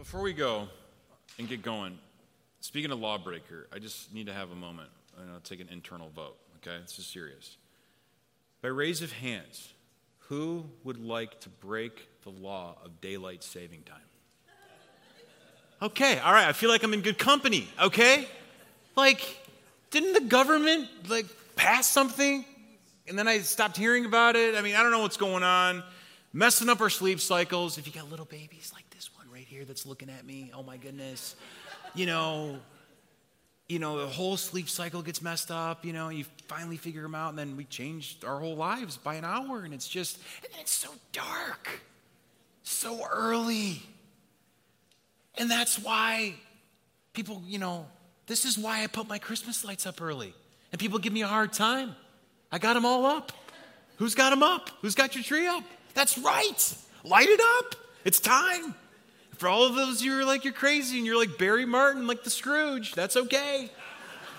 Before we go and get going, speaking of lawbreaker, I just need to have a moment, and I'll take an internal vote, okay? This is serious. By raise of hands, who would like to break the law of daylight saving time? Okay, all right, I feel like I'm in good company, okay? Like, didn't the government, pass something? And then I stopped hearing about it. I mean, I don't know what's going on. Messing up our sleep cycles. If you got little babies like this one right here that's looking at me, oh my goodness. You know, the whole sleep cycle gets messed up, you finally figure them out, and then we changed our whole lives by an hour, and and then it's so dark, so early. And that's why people, this is why I put my Christmas lights up early. And people give me a hard time. I got them all up. Who's got them up? Who's got your tree up? That's right. Light it up. It's time. For all of those, you're like, you're crazy, and you're like Barry Martin, like the Scrooge. That's okay.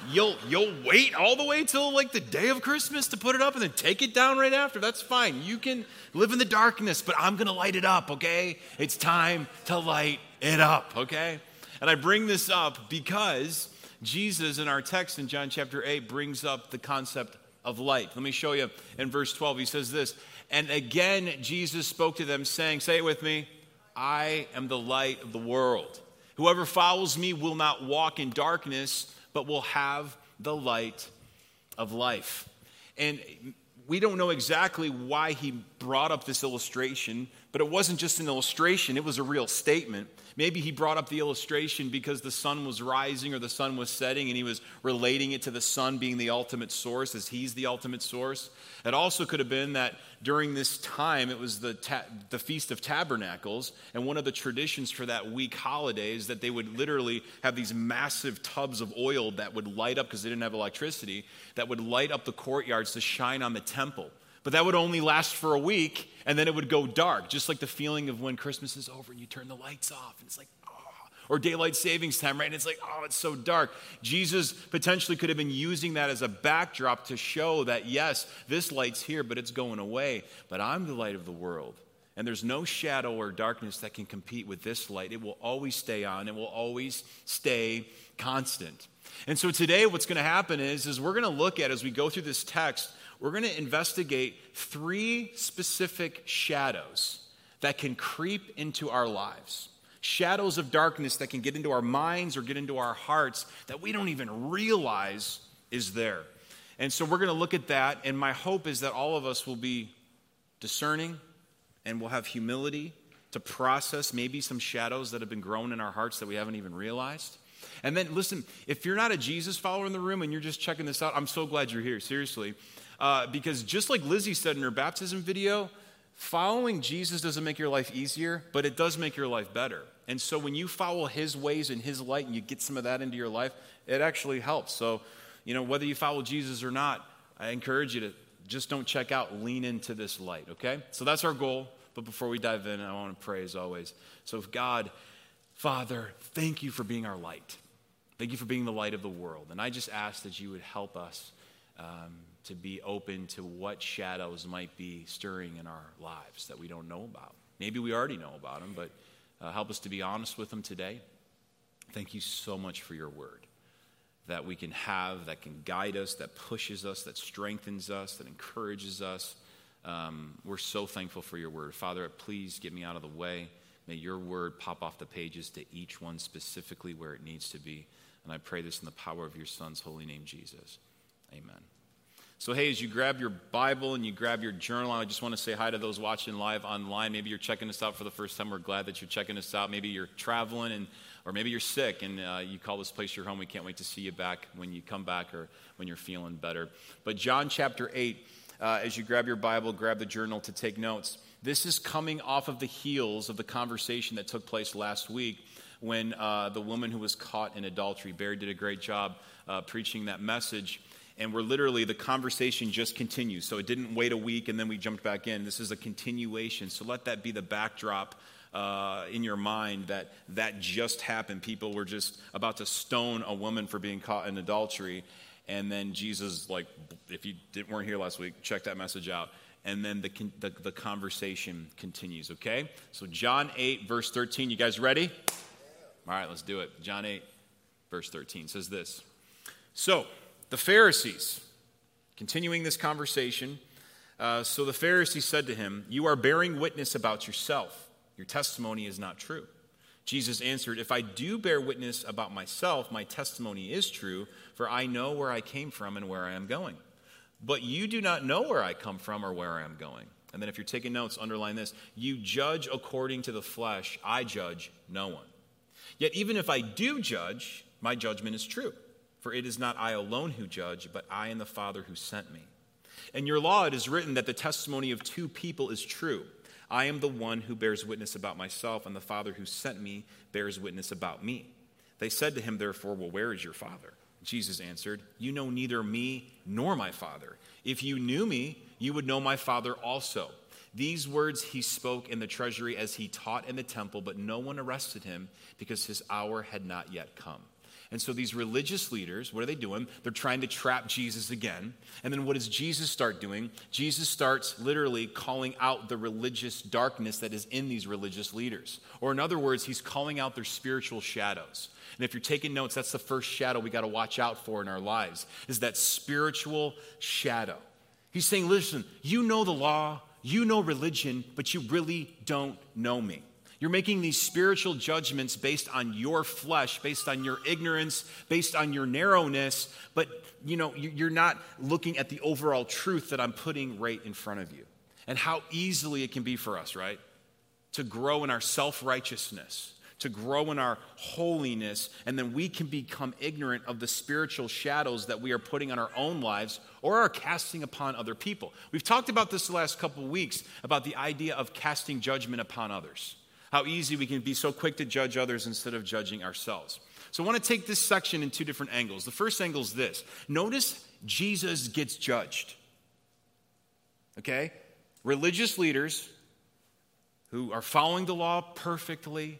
You'll wait all the way till like the day of Christmas to put it up and then take it down right after. That's fine. You can live in the darkness, but I'm going to light it up, okay? It's time to light it up, okay? And I bring this up because Jesus in our text in John chapter 8 brings up the concept of light. Let me show you in verse 12. He says this, and again Jesus spoke to them saying, say it with me, I am the light of the world. Whoever follows me will not walk in darkness, but will have the light of life. And we don't know exactly why he brought up this illustration, but it wasn't just an illustration, it was a real statement. Maybe he brought up the illustration because the sun was rising or the sun was setting, and he was relating it to the sun being the ultimate source, as he's the ultimate source. It also could have been that during this time, it was the Feast of Tabernacles, and one of the traditions for that week holiday is that they would literally have these massive tubs of oil that would light up, because they didn't have electricity, that would light up the courtyards to shine on the temple. But that would only last for a week, and then it would go dark, just like the feeling of when Christmas is over and you turn the lights off, and it's like, oh, or daylight savings time, right? And it's like, oh, it's so dark. Jesus potentially could have been using that as a backdrop to show that, yes, this light's here, but it's going away. But I'm the light of the world, and there's no shadow or darkness that can compete with this light. It will always stay on. It will always stay constant. And so today what's going to happen is we're going to look at, as we go through this text, we're going to investigate three specific shadows that can creep into our lives. Shadows of darkness that can get into our minds or get into our hearts that we don't even realize is there. And so we're going to look at that, and my hope is that all of us will be discerning and will have humility to process maybe some shadows that have been grown in our hearts that we haven't even realized. And then, listen, if you're not a Jesus follower in the room and you're just checking this out, I'm so glad you're here, seriously. Because just like Lizzie said in her baptism video, following Jesus doesn't make your life easier, but it does make your life better. And so when you follow his ways and his light and you get some of that into your life, it actually helps. So, whether you follow Jesus or not, I encourage you to just don't check out, lean into this light, okay? So that's our goal. But before we dive in, I want to pray as always. So if God, Father, thank you for being our light. Thank you for being the light of the world. And I just ask that you would help us to be open to what shadows might be stirring in our lives that we don't know about. Maybe we already know about them, but help us to be honest with them today. Thank you so much for your word that we can have, that can guide us, that pushes us, that strengthens us, that encourages us. We're so thankful for your word. Father, please get me out of the way. May your word pop off the pages to each one specifically where it needs to be. And I pray this in the power of your son's holy name, Jesus. Amen. So, hey, as you grab your Bible and you grab your journal, I just want to say hi to those watching live online. Maybe you're checking us out for the first time. We're glad that you're checking us out. Maybe you're traveling, or maybe you're sick and you call this place your home. We can't wait to see you back when you come back or when you're feeling better. But John chapter 8, as you grab your Bible, grab the journal to take notes. This is coming off of the heels of the conversation that took place last week when the woman who was caught in adultery. Barry did a great job preaching that message. And we're literally, the conversation just continues. So it didn't wait a week and then we jumped back in. This is a continuation. So let that be the backdrop in your mind that just happened. People were just about to stone a woman for being caught in adultery. And then Jesus, if you weren't here last week, check that message out. And then the conversation continues, okay? So John 8, verse 13. You guys ready? All right, let's do it. John 8, verse 13 says this. So the Pharisees, continuing this conversation, so the Pharisees said to him, "You are bearing witness about yourself. Your testimony is not true." Jesus answered, "If I do bear witness about myself, my testimony is true, for I know where I came from and where I am going. But you do not know where I come from or where I am going." And then if you're taking notes, underline this. You judge according to the flesh. I judge no one. Yet even if I do judge, my judgment is true. For it is not I alone who judge, but I and the Father who sent me. In your law it is written that the testimony of two people is true. I am the one who bears witness about myself, and the Father who sent me bears witness about me. They said to him, therefore, "Well, where is your Father?" Jesus answered, "You know neither me nor my Father. If you knew me, you would know my Father also." These words he spoke in the treasury as he taught in the temple, but no one arrested him because his hour had not yet come. And so these religious leaders, what are they doing? They're trying to trap Jesus again. And then what does Jesus start doing? Jesus starts literally calling out the religious darkness that is in these religious leaders. Or in other words, he's calling out their spiritual shadows. And if you're taking notes, that's the first shadow we got to watch out for in our lives, is that spiritual shadow. He's saying, listen, you know the law, you know religion, but you really don't know me. You're making these spiritual judgments based on your flesh, based on your ignorance, based on your narrowness, but you know, you're not looking at the overall truth that I'm putting right in front of you. And how easily it can be for us, right? To grow in our self-righteousness, to grow in our holiness, and then we can become ignorant of the spiritual shadows that we are putting on our own lives or are casting upon other people. We've talked about this the last couple of weeks about the idea of casting judgment upon others. How easy we can be so quick to judge others instead of judging ourselves. So I want to take this section in two different angles. The first angle is this. Notice Jesus gets judged. Okay? Religious leaders who are following the law perfectly,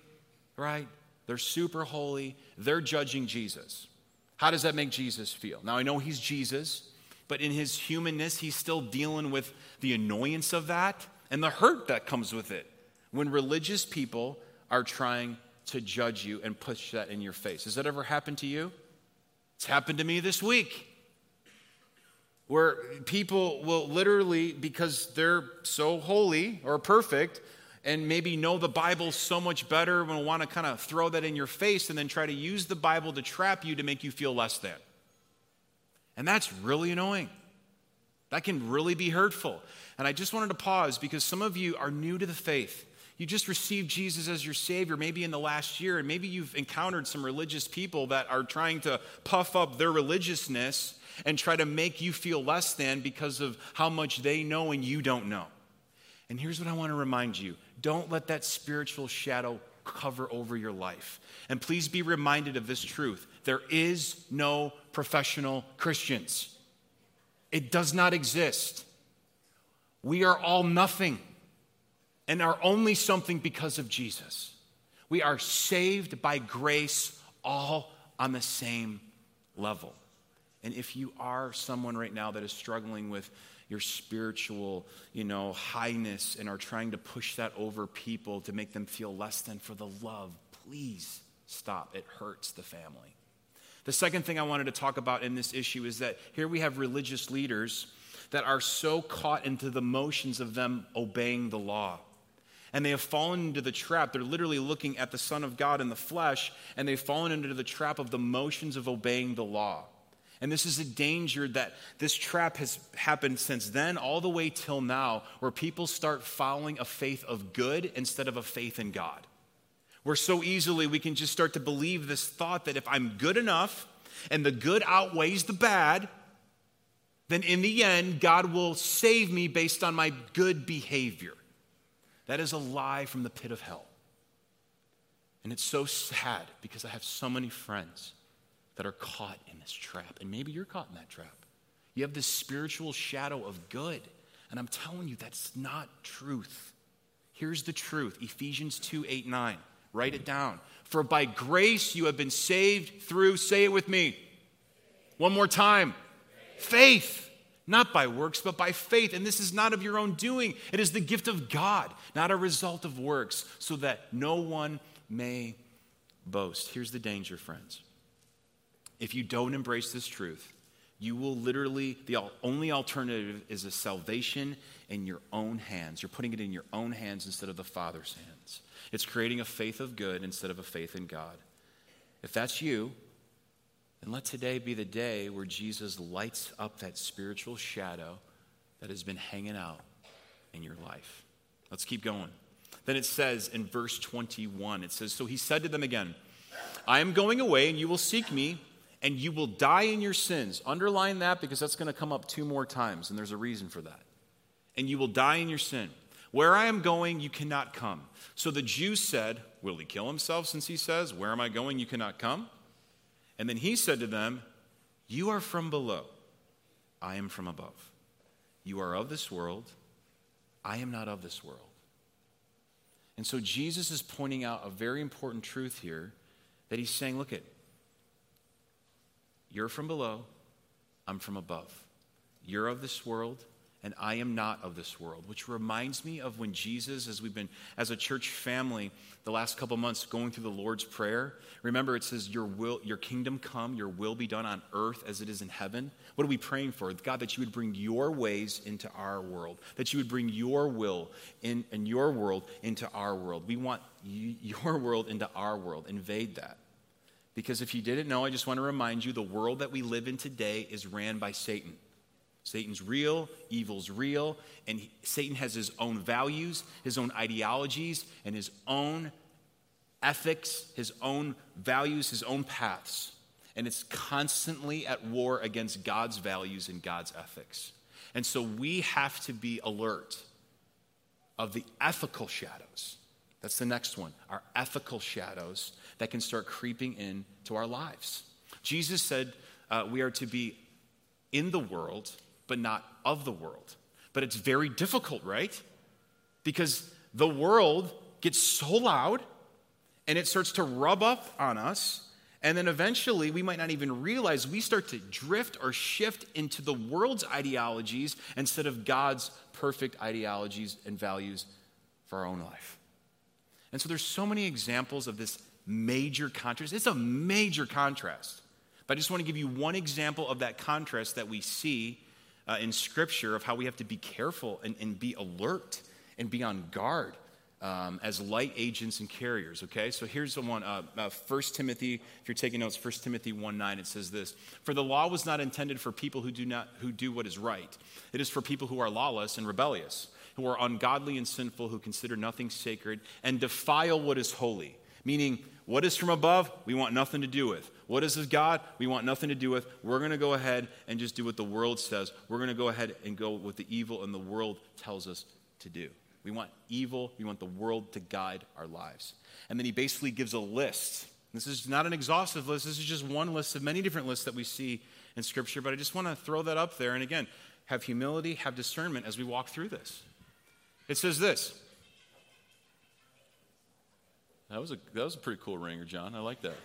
right? They're super holy. They're judging Jesus. How does that make Jesus feel? Now, I know he's Jesus, but in his humanness, he's still dealing with the annoyance of that and the hurt that comes with it. When religious people are trying to judge you and push that in your face. Has that ever happened to you? It's happened to me this week. Where people will literally, because they're so holy or perfect, and maybe know the Bible so much better, and want to kind of throw that in your face and then try to use the Bible to trap you to make you feel less than. And that's really annoying. That can really be hurtful. And I just wanted to pause because some of you are new to the faith. You just received Jesus as your Savior maybe in the last year, and maybe you've encountered some religious people that are trying to puff up their religiousness and try to make you feel less than because of how much they know and you don't know. And here's what I want to remind you. Don't let that spiritual shadow cover over your life. And please be reminded of this truth. There is no professional Christians. It does not exist. We are all nothing. And are only something because of Jesus. We are saved by grace, all on the same level. And if you are someone right now that is struggling with your spiritual, highness and are trying to push that over people to make them feel less than for the love, please stop. It hurts the family. The second thing I wanted to talk about in this issue is that here we have religious leaders that are so caught into the motions of them obeying the law. And they have fallen into the trap. They're literally looking at the Son of God in the flesh, and they've fallen into the trap of the motions of obeying the law. And this is a danger that this trap has happened since then all the way till now, where people start following a faith of good instead of a faith in God. Where so easily we can just start to believe this thought that if I'm good enough and the good outweighs the bad, then in the end, God will save me based on my good behavior. That is a lie from the pit of hell. And it's so sad because I have so many friends that are caught in this trap. And maybe you're caught in that trap. You have this spiritual shadow of good. And I'm telling you, that's not truth. Here's the truth. Ephesians 2:8-9. Write it down. For by grace you have been saved through, say it with me. One more time. Faith. Not by works, but by faith. And this is not of your own doing. It is the gift of God, not a result of works, so that no one may boast. Here's the danger, friends. If you don't embrace this truth, you will literally, the only alternative is a salvation in your own hands. You're putting it in your own hands instead of the Father's hands. It's creating a faith of good instead of a faith in God. If that's you, then let today be the day where Jesus lights up that spiritual shadow that has been hanging out in your life. Let's keep going. Then it says in verse 21, it says, "So he said to them again, I am going away and you will seek me, and you will die in your sins." Underline that because that's going to come up two more times, and there's a reason for that. "And you will die in your sin. Where I am going, you cannot come." So the Jews said, "Will he kill himself since he says, 'Where am I going, you cannot come?'" And then he said to them, "You are from below. I am from above. You are of this world. I am not of this world." And so Jesus is pointing out a very important truth here that he's saying, look it, you're from below, I'm from above. You're of this world, and I am not of this world, which reminds me of when Jesus, as we've been, as a church family, the last couple months going through the Lord's Prayer. Remember, it says, your kingdom come, your will be done on earth as it is in heaven. What are we praying for? God, that you would bring your ways into our world, that you would bring your will and your world into our world. We want your world into our world. Invade that. Because if you didn't know, I just want to remind you, the world that we live in today is ran by Satan. Satan's real, evil's real, and Satan has his own values, his own ideologies, and his own ethics, his own values, his own paths. And it's constantly at war against God's values and God's ethics. And so we have to be alert of the ethical shadows. That's the next one, our ethical shadows that can start creeping into our lives. Jesus said we are to be in the world, but not of the world. But it's very difficult, right? Because the world gets so loud and it starts to rub up on us. And then eventually, we might not even realize we start to drift or shift into the world's ideologies instead of God's perfect ideologies and values for our own life. And so there's so many examples of this major contrast. It's a major contrast. But I just want to give you one example of that contrast that we see in Scripture of how we have to be careful and be alert and be on guard as light agents and carriers, okay? So here's the one, 1 Timothy, if you're taking notes, 1 Timothy 1:9, it says this, "For the law was not intended for people who do what is right. It is for people who are lawless and rebellious, who are ungodly and sinful, who consider nothing sacred and defile what is holy." Meaning, what is from above, we want nothing to do with. What is of God, we want nothing to do with. We're going to go ahead and just do what the world says. We're going to go ahead and go with the evil and the world tells us to do. We want evil, we want the world to guide our lives. And then he basically gives a list. This is not an exhaustive list. This is just one list of many different lists that we see in Scripture. But I just want to throw that up there. And again, have humility, have discernment as we walk through this. It says this. That was a pretty cool ringer, John. I like that.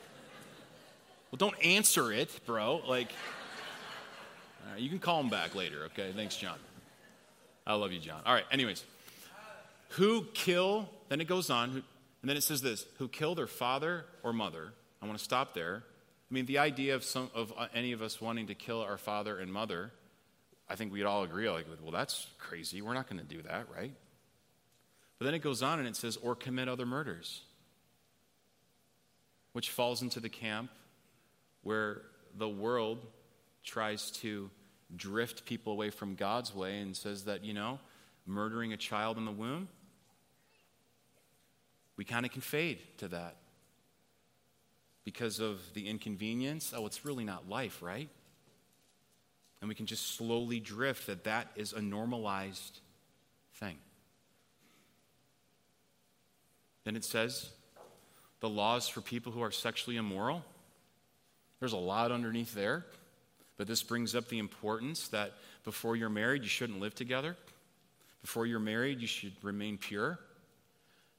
Well, don't answer it, bro. Like, all right, you can call him back later, okay? Thanks, John. I love you, John. All right, anyways. Then it goes on, and then it says this, who kill their father or mother. I want to stop there. I mean, the idea of any of us wanting to kill our father and mother, I think we'd all agree, like, well, that's crazy. We're not going to do that, right? But then it goes on and it says, or commit other murders, which falls into the camp where the world tries to drift people away from God's way and says that, you know, murdering a child in the womb, we kind of can fade to that because of the inconvenience. Oh, it's really not life, right? And we can just slowly drift that is a normalized thing. Then it says, the laws for people who are sexually immoral. There's a lot underneath there, but this brings up the importance that before you're married, you shouldn't live together. Before you're married, you should remain pure.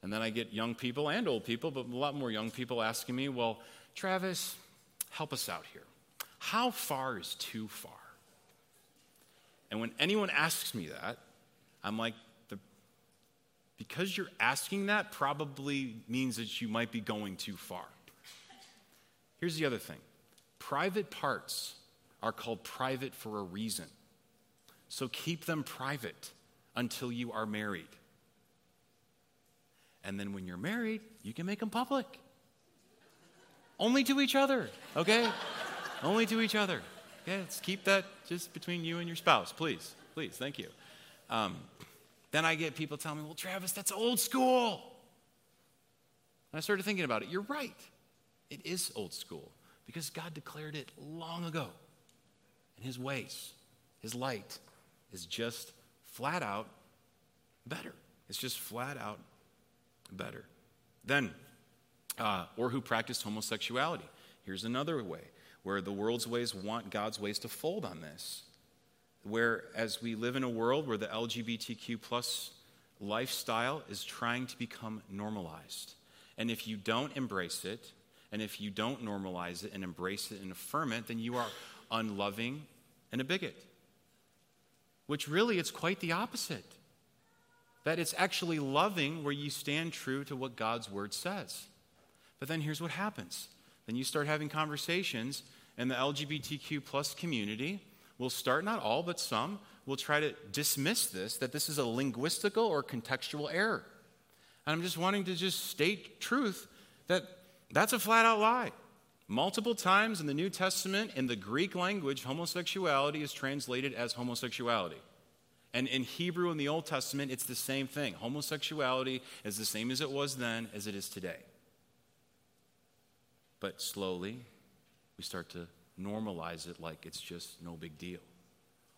And then I get young people and old people, but a lot more young people asking me, well, Travis, help us out here. How far is too far? And when anyone asks me that, I'm like, because you're asking that probably means that you might be going too far. Here's the other thing. Private parts are called private for a reason. So keep them private until you are married. And then when you're married, you can make them public. Only to each other, okay? Only to each other. Okay, let's keep that just between you and your spouse, please. Please, thank you. Then I get people telling me, well, Travis, that's old school. And I started thinking about it. You're right. It is old school because God declared it long ago. And his ways, his light is just flat out better. It's just flat out better. Then, or who practiced homosexuality. Here's another way where the world's ways want God's ways to fold on this. Where as we live in a world where the LGBTQ plus lifestyle is trying to become normalized. And if you don't embrace it, and if you don't normalize it and embrace it and affirm it, then you are unloving and a bigot. Which really, it's quite the opposite. That it's actually loving where you stand true to what God's word says. But then here's what happens. Then you start having conversations, and the LGBTQ plus community will start, not all, but some, will try to dismiss this, that this is a linguistical or contextual error. And I'm just wanting to just state truth that that's a flat-out lie. Multiple times in the New Testament, in the Greek language, homosexuality is translated as homosexuality. And in Hebrew, in the Old Testament, it's the same thing. Homosexuality is the same as it was then as it is today. But slowly, we start to normalize it like it's just no big deal.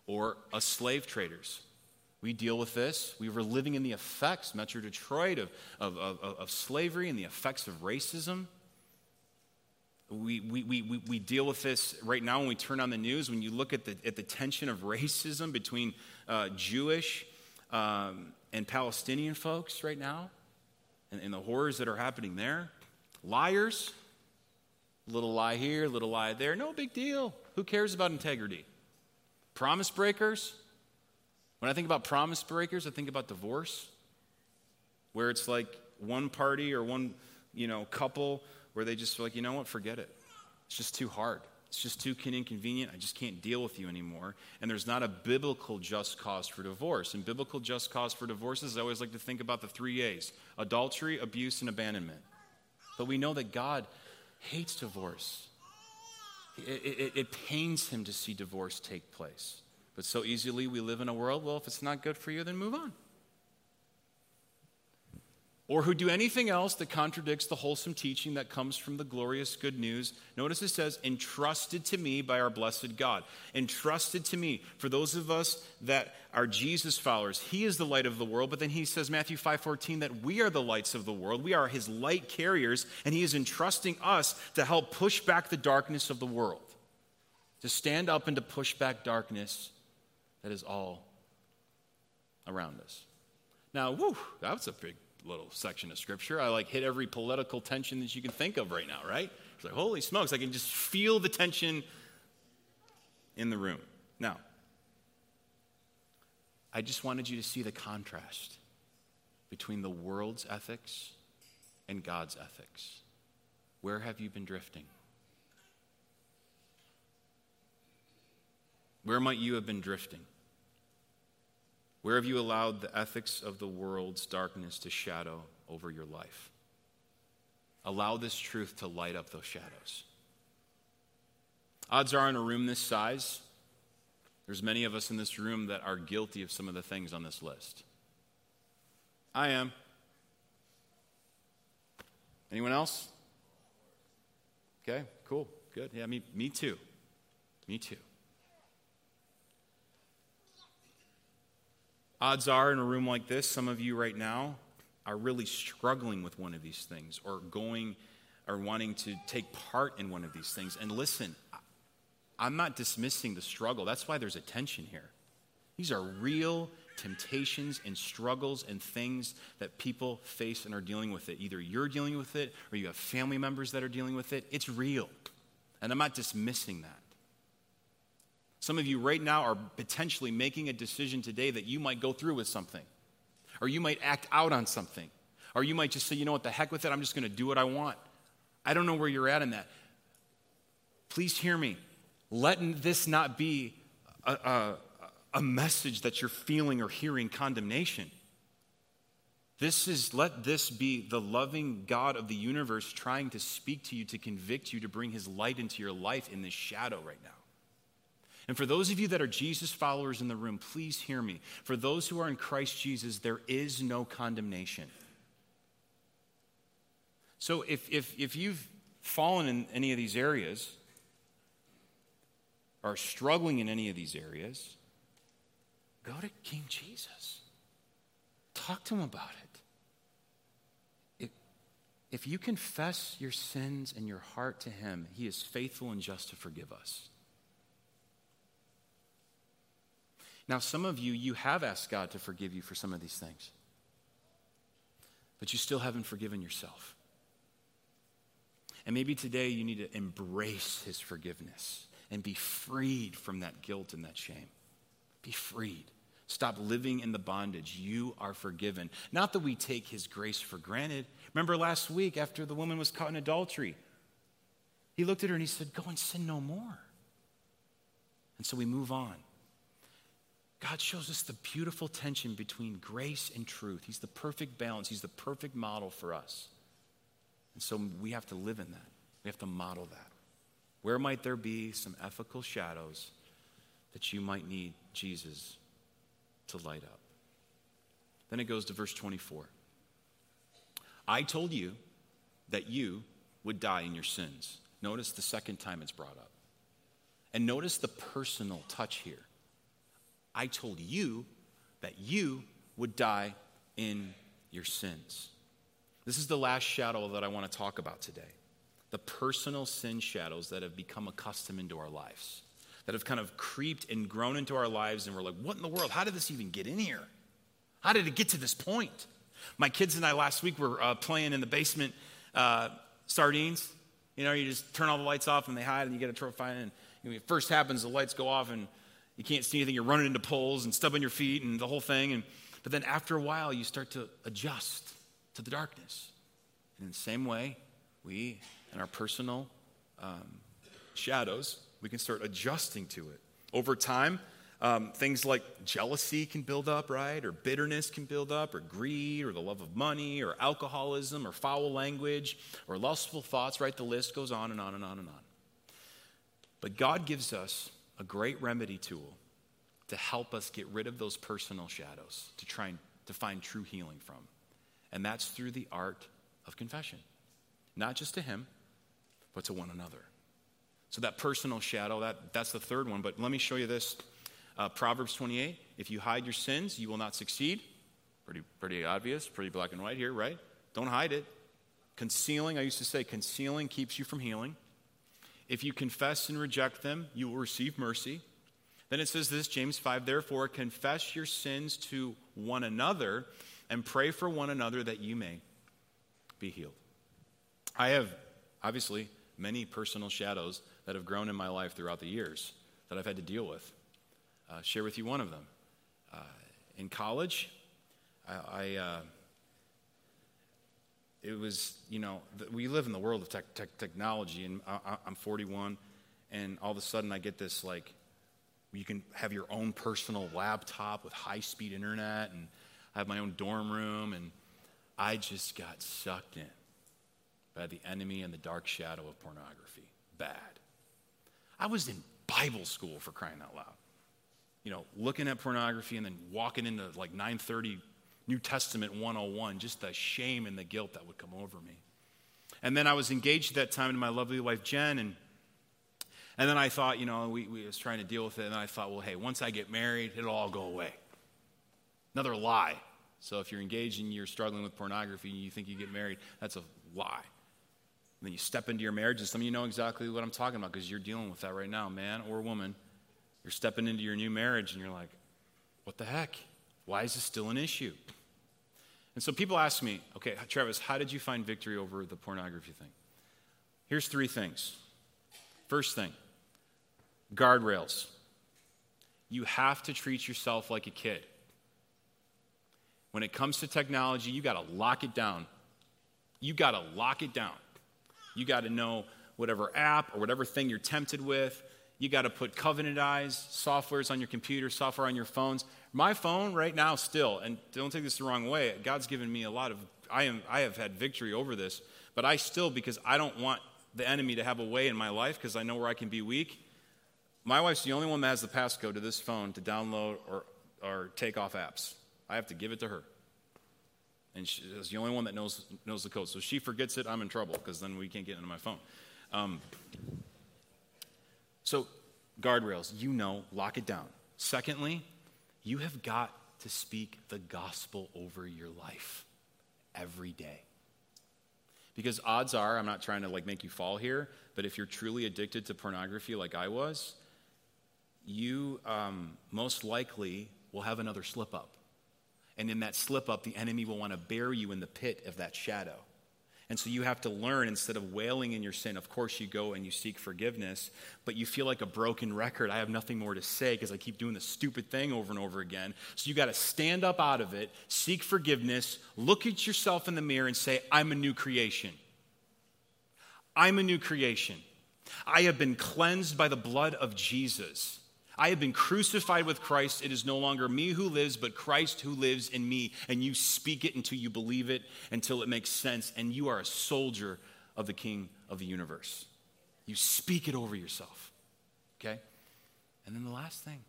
Or us slave traders. We deal with this. We were living in the effects, Metro Detroit, of slavery and the effects of racism. We deal with this right now when we turn on the news. When you look at the tension of racism between Jewish and Palestinian folks right now, and the horrors that are happening there. Liars, little lie here, little lie there, no big deal. Who cares about integrity? Promise breakers. When I think about promise breakers, I think about divorce, where it's like one party or one, couple where they just feel like, you know what, forget it. It's just too hard. It's just too inconvenient. I just can't deal with you anymore. And there's not a biblical just cause for divorce. And biblical just cause for divorces, I always like to think about the 3 A's: adultery, abuse, and abandonment. But we know that God hates divorce. It pains him to see divorce take place. But so easily we live in a world, well, if it's not good for you, then move on. Or who do anything else that contradicts the wholesome teaching that comes from the glorious good news. Notice it says, entrusted to me by our blessed God. Entrusted to me. For those of us that are Jesus followers, he is the light of the world. But then he says, Matthew 5:14, that we are the lights of the world. We are his light carriers, and he is entrusting us to help push back the darkness of the world. To stand up and to push back darkness that is all around us. Now, that was a big little section of scripture. I hit every political tension that you can think of right now, right? It's like, holy smokes, I can just feel the tension in the room. Now, I just wanted you to see the contrast between the world's ethics and God's ethics. Where have you been drifting? Where might you have been drifting? Where have you allowed the ethics of the world's darkness to shadow over your life? Allow this truth to light up those shadows. Odds are, in a room this size, there's many of us in this room that are guilty of some of the things on this list. I am. Anyone else? Okay, cool, good. Yeah, me too. Me too. Odds are, in a room like this, some of you right now are really struggling with one of these things or wanting to take part in one of these things. And listen, I'm not dismissing the struggle. That's why there's a tension here. These are real temptations and struggles and things that people face and are dealing with it. Either you're dealing with it or you have family members that are dealing with it. It's real. And I'm not dismissing that. Some of you right now are potentially making a decision today that you might go through with something, or you might act out on something, or you might just say, you know what, the heck with it, I'm just going to do what I want. I don't know where you're at in that. Please hear me. Let this not be a message that you're feeling or hearing condemnation. Let this be the loving God of the universe trying to speak to you, to convict you, to bring his light into your life in this shadow right now. And for those of you that are Jesus followers in the room, please hear me. For those who are in Christ Jesus, there is no condemnation. So if you've fallen in any of these areas, or are struggling in any of these areas, go to King Jesus. Talk to him about it. If you confess your sins and your heart to him, he is faithful and just to forgive us. Now, some of you have asked God to forgive you for some of these things, but you still haven't forgiven yourself. And maybe today you need to embrace his forgiveness and be freed from that guilt and that shame. Be freed. Stop living in the bondage. You are forgiven. Not that we take his grace for granted. Remember last week after the woman was caught in adultery, he looked at her and he said, "Go and sin no more." And so we move on. God shows us the beautiful tension between grace and truth. He's the perfect balance. He's the perfect model for us. And so we have to live in that. We have to model that. Where might there be some ethical shadows that you might need Jesus to light up? Then it goes to verse 24. I told you that you would die in your sins. Notice the second time it's brought up. And notice the personal touch here. I told you that you would die in your sins. This is the last shadow that I want to talk about today. The personal sin shadows that have become accustomed into our lives, that have kind of creeped and grown into our lives, and we're like, what in the world? How did this even get in here? How did it get to this point? My kids and I last week were playing in the basement sardines. You know, you just turn all the lights off and they hide and you get a trophy. And it first happens, the lights go off and you can't see anything. You're running into poles and stubbing your feet and the whole thing. But then after a while, you start to adjust to the darkness. And in the same way, we and our personal shadows, we can start adjusting to it. Over time, things like jealousy can build up, right? Or bitterness can build up, or greed, or the love of money, or alcoholism, or foul language, or lustful thoughts, right? The list goes on and on and on and on. But God gives us a great remedy tool to help us get rid of those personal shadows, to try and to find true healing from. And that's through the art of confession. Not just to him, but to one another. So that personal shadow, that's the third one. But let me show you this. Proverbs 28, if you hide your sins, you will not succeed. Pretty obvious, pretty black and white here, right? Don't hide it. Concealing, I used to say concealing keeps you from healing. If you confess and reject them, you will receive mercy. Then it says this, James 5, therefore confess your sins to one another and pray for one another that you may be healed. I have, obviously, many personal shadows that have grown in my life throughout the years that I've had to deal with. Share with you one of them. In college, it was, we live in the world of technology, and I'm 41, and all of a sudden I get this, you can have your own personal laptop with high-speed internet, and I have my own dorm room, and I just got sucked in by the enemy and the dark shadow of pornography. Bad. I was in Bible school, for crying out loud. Looking at pornography and then walking into 9:30 New Testament 101, just the shame and the guilt that would come over me. And then I was engaged at that time to my lovely wife, Jen, and then I thought, we was trying to deal with it, and then I thought, well, hey, once I get married, it'll all go away. Another lie. So if you're engaged and you're struggling with pornography and you think you get married, that's a lie. And then you step into your marriage, and some of you know exactly what I'm talking about because you're dealing with that right now, man or woman. You're stepping into your new marriage, and you're like, what the heck? Why is this still an issue? And so people ask me, okay, Travis, how did you find victory over the pornography thing? Here's three things. First thing, guardrails. You have to treat yourself like a kid. When it comes to technology, you got to lock it down. You got to know whatever app or whatever thing you're tempted with. You got to put Covenant Eyes, softwares on your computer, software on your phones. My phone right now still, and don't take this the wrong way, God's given me a lot of, I have had victory over this, but I still, because I don't want the enemy to have a way in my life because I know where I can be weak. My wife's the only one that has the passcode to this phone to download or take off apps. I have to give it to her. And she's the only one that knows the code. So she forgets it, I'm in trouble because then we can't get into my phone. So guardrails, lock it down. Secondly, you have got to speak the gospel over your life every day. Because odds are, I'm not trying to make you fall here, but if you're truly addicted to pornography like I was, you most likely will have another slip up. And in that slip up, the enemy will want to bury you in the pit of that shadow. And so you have to learn, instead of wailing in your sin, of course you go and you seek forgiveness, but you feel like a broken record. I have nothing more to say because I keep doing the stupid thing over and over again. So you got to stand up out of it, seek forgiveness, look at yourself in the mirror and say, I'm a new creation. I'm a new creation. I have been cleansed by the blood of Jesus. I have been crucified with Christ. It is no longer me who lives, but Christ who lives in me. And you speak it until you believe it, until it makes sense. And you are a soldier of the King of the universe. You speak it over yourself, okay? And then the last thing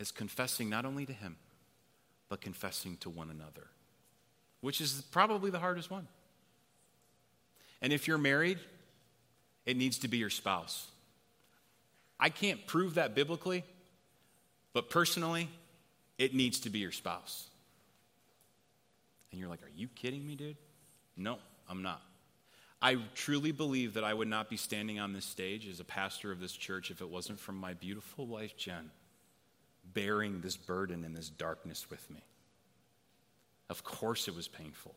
is confessing not only to him, but confessing to one another, which is probably the hardest one. And if you're married, it needs to be your spouse. I can't prove that biblically, but personally, it needs to be your spouse. And you're like, are you kidding me, dude? No, I'm not. I truly believe that I would not be standing on this stage as a pastor of this church if it wasn't from my beautiful wife, Jen, bearing this burden and this darkness with me. Of course it was painful.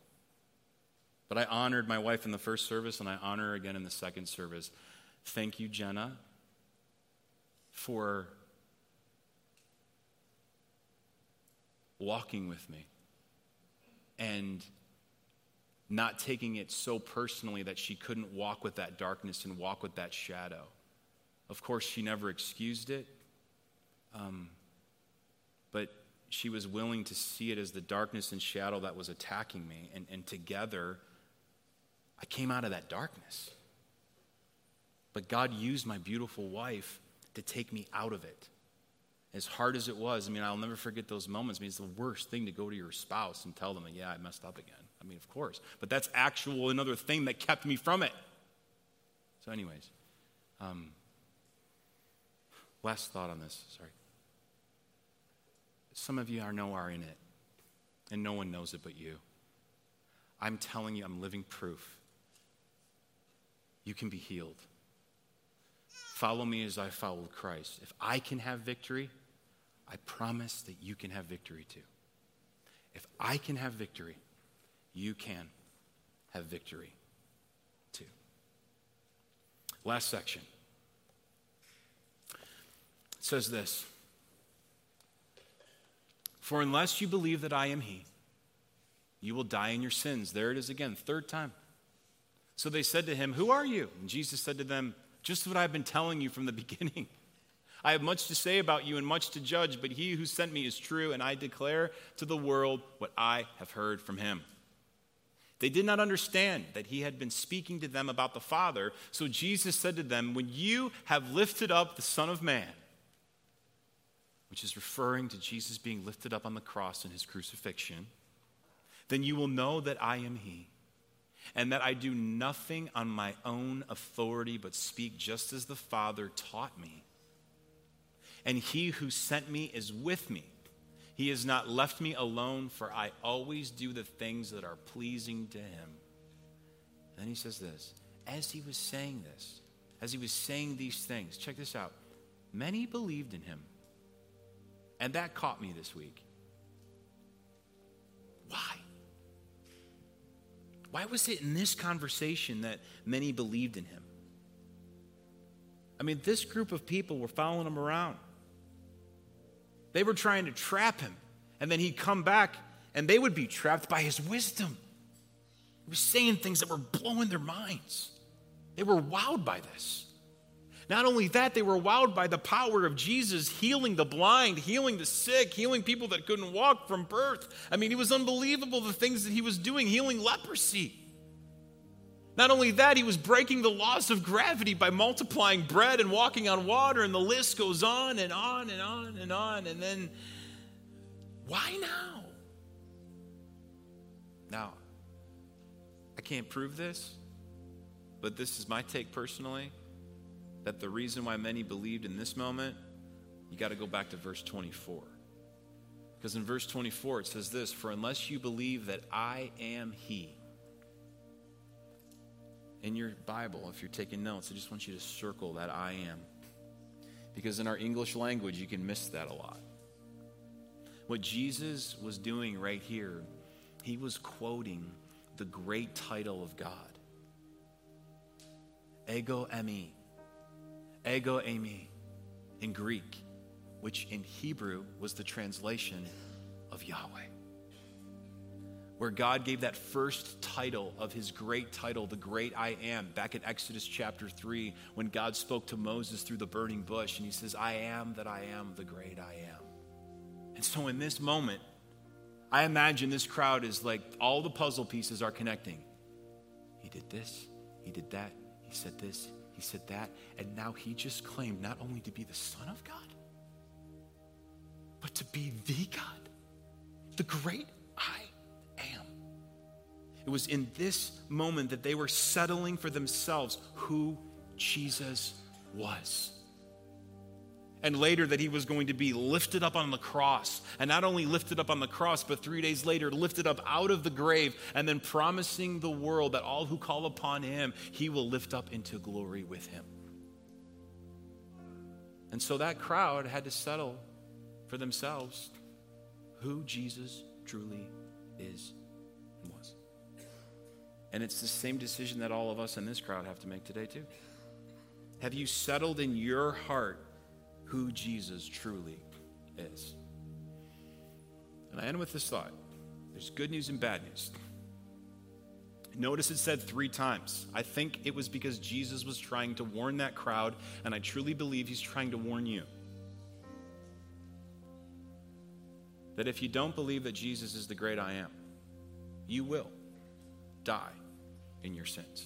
But I honored my wife in the first service, and I honor her again in the second service. Thank you, Jenna, for walking with me and not taking it so personally that she couldn't walk with that darkness and walk with that shadow. Of course, she never excused it, but she was willing to see it as the darkness and shadow that was attacking me, and together, I came out of that darkness. But God used my beautiful wife to take me out of it. As hard as it was, I'll never forget those moments. It's the worst thing to go to your spouse and tell them, yeah, I messed up again. Of course. But that's actual another thing that kept me from it. So anyways, last thought on this, sorry. Some of you are in it, and no one knows it but you. I'm telling you, I'm living proof. You can be healed. Follow me as I followed Christ. If I can have victory, I promise that you can have victory too. If I can have victory, you can have victory too. Last section. It says this. For unless you believe that I am he, you will die in your sins. There it is again, third time. So they said to him, who are you? And Jesus said to them, just what I've been telling you from the beginning. I have much to say about you and much to judge, but he who sent me is true, and I declare to the world what I have heard from him. They did not understand that he had been speaking to them about the Father, so Jesus said to them, when you have lifted up the Son of Man, which is referring to Jesus being lifted up on the cross in his crucifixion, then you will know that I am he. And that I do nothing on my own authority, but speak just as the Father taught me. And he who sent me is with me. He has not left me alone, for I always do the things that are pleasing to him. And then he says this, as he was saying these things, check this out. Many believed in him. And that caught me this week. Why? Why was it in this conversation that many believed in him? This group of people were following him around. They were trying to trap him. And then he'd come back, and they would be trapped by his wisdom. He was saying things that were blowing their minds. They were wowed by this. Not only that, they were wowed by the power of Jesus healing the blind, healing the sick, healing people that couldn't walk from birth. I mean, it was unbelievable the things that he was doing, healing leprosy. Not only that, he was breaking the laws of gravity by multiplying bread and walking on water, and the list goes on and on and on and on. And then, why now? Now, I can't prove this, but this is my take personally, that the reason why many believed in this moment, you got to go back to verse 24. Because in verse 24 it says this, "For unless you believe that I am he." In your Bible, if you're taking notes, I just want you to circle that I am. Because in our English language, you can miss that a lot. What Jesus was doing right here, he was quoting the great title of God. Ego eimi. Ego eimi in Greek, which in Hebrew was the translation of Yahweh. Where God gave that first title of his great title, the great I am, back in Exodus chapter 3, when God spoke to Moses through the burning bush, and he says, I am that I am, the great I am. And so in this moment, I imagine this crowd is like all the puzzle pieces are connecting. He did this, he did that, he said this, he said that, and now he just claimed not only to be the Son of God, but to be the God, the great I am. It was in this moment that they were settling for themselves who Jesus was. And later that he was going to be lifted up on the cross. And not only lifted up on the cross, but 3 days later lifted up out of the grave, and then promising the world that all who call upon him, he will lift up into glory with him. And so that crowd had to settle for themselves who Jesus truly is and was. And it's the same decision that all of us in this crowd have to make today too. Have you settled in your heart who Jesus truly is? And I end with this thought. There's good news and bad news. Notice it said 3 times. I think it was because Jesus was trying to warn that crowd, and I truly believe he's trying to warn you. That if you don't believe that Jesus is the great I am, you will die in your sins.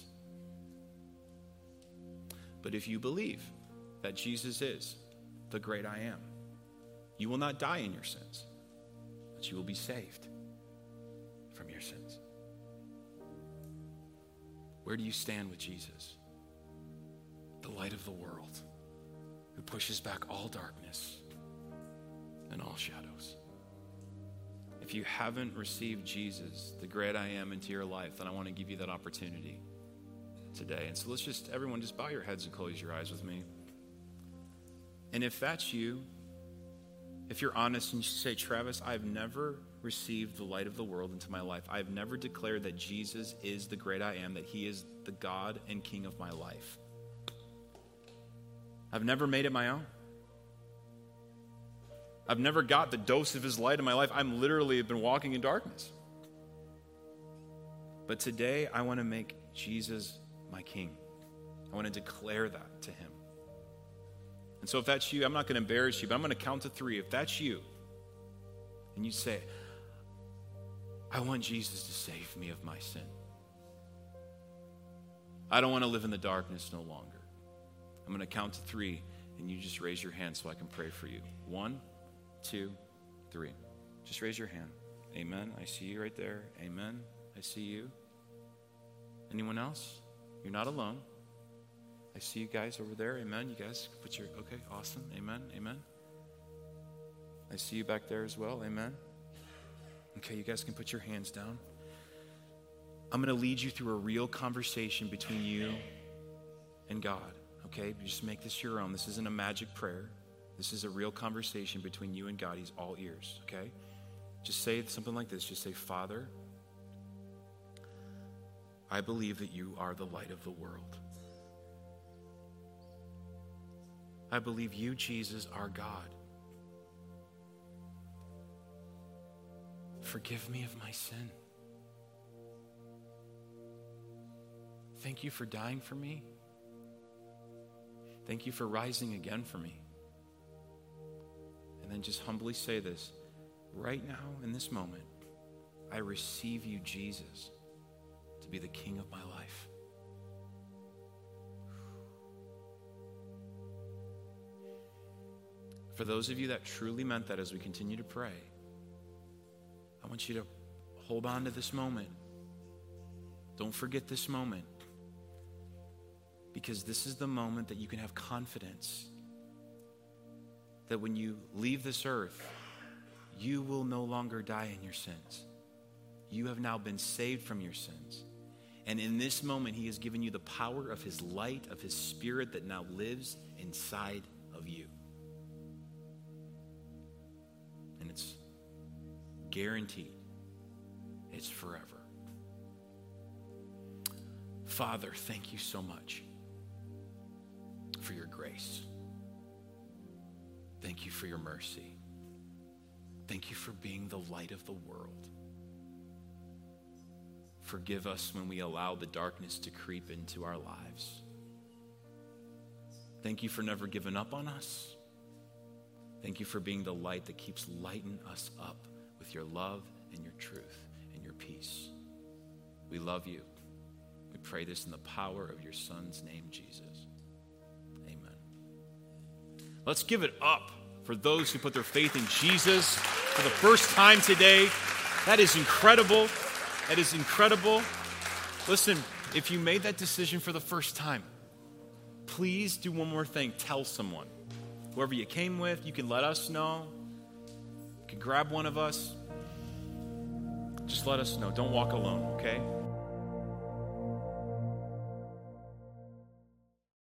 But if you believe that Jesus is the great I am, you will not die in your sins, but you will be saved from your sins. Where do you stand with Jesus? The light of the world, who pushes back all darkness and all shadows. If you haven't received Jesus, the great I am, into your life, then I want to give you that opportunity today. And so let's just, everyone, just bow your heads and close your eyes with me. And if that's you, if you're honest and you say, Travis, I've never received the light of the world into my life. I've never declared that Jesus is the great I am, that he is the God and King of my life. I've never made it my own. I've never got the dose of his light in my life. I'm literally have been walking in darkness. But today I want to make Jesus my King. I want to declare that to him. And so if that's you, I'm not going to embarrass you, but I'm going to count to 3. If that's you, and you say, I want Jesus to save me of my sin. I don't want to live in the darkness no longer. I'm going to count to 3, and you just raise your hand so I can pray for you. 1, 2, 3. Just raise your hand. Amen. I see you right there. Amen. I see you. Anyone else? You're not alone. I see you guys over there. Amen. You guys put your, okay, awesome. Amen. Amen. I see you back there as well. Amen. Okay, you guys can put your hands down. I'm going to lead you through a real conversation between you and God. Okay, just make this your own. This isn't a magic prayer. This is a real conversation between you and God. He's all ears. Okay, just say something like this. Just say, Father, I believe that you are the light of the world. I believe you, Jesus, are God. Forgive me of my sin. Thank you for dying for me. Thank you for rising again for me. And then just humbly say this, right now in this moment, I receive you, Jesus, to be the King of my life. For those of you that truly meant that, as we continue to pray, I want you to hold on to this moment. Don't forget this moment, because this is the moment that you can have confidence that when you leave this earth, you will no longer die in your sins. You have now been saved from your sins. And in this moment, he has given you the power of his light, of his spirit that now lives inside of you. And it's guaranteed. It's forever. Father, thank you so much for your grace. Thank you for your mercy. Thank you for being the light of the world. Forgive us when we allow the darkness to creep into our lives. Thank you for never giving up on us. Thank you for being the light that keeps lighting us up with your love and your truth and your peace. We love you. We pray this in the power of your Son's name, Jesus. Amen. Let's give it up for those who put their faith in Jesus for the first time today. That is incredible. That is incredible. Listen, if you made that decision for the first time, please do one more thing. Tell someone. Whoever you came with, you can let us know. You can grab one of us. Just let us know. Don't walk alone, okay?